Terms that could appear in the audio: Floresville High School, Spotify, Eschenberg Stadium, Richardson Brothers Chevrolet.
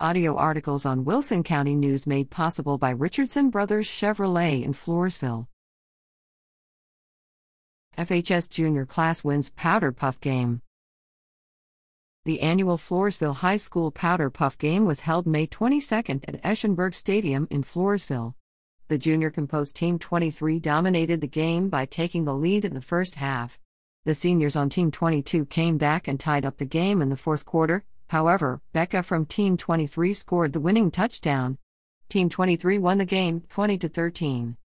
Audio articles on Wilson County News made possible by Richardson Brothers Chevrolet in Floresville. FHS Junior Class wins Powder Puff Game. The annual Floresville High School Powder Puff Game was held May 22 at Eschenberg Stadium in Floresville. The Junior Composed Team 23 dominated the game by taking the lead in the first half. The seniors on Team 22 came back and tied up the game in the fourth quarter. However, Becca from Team 23 scored the winning touchdown. Team 23 won the game 20-13.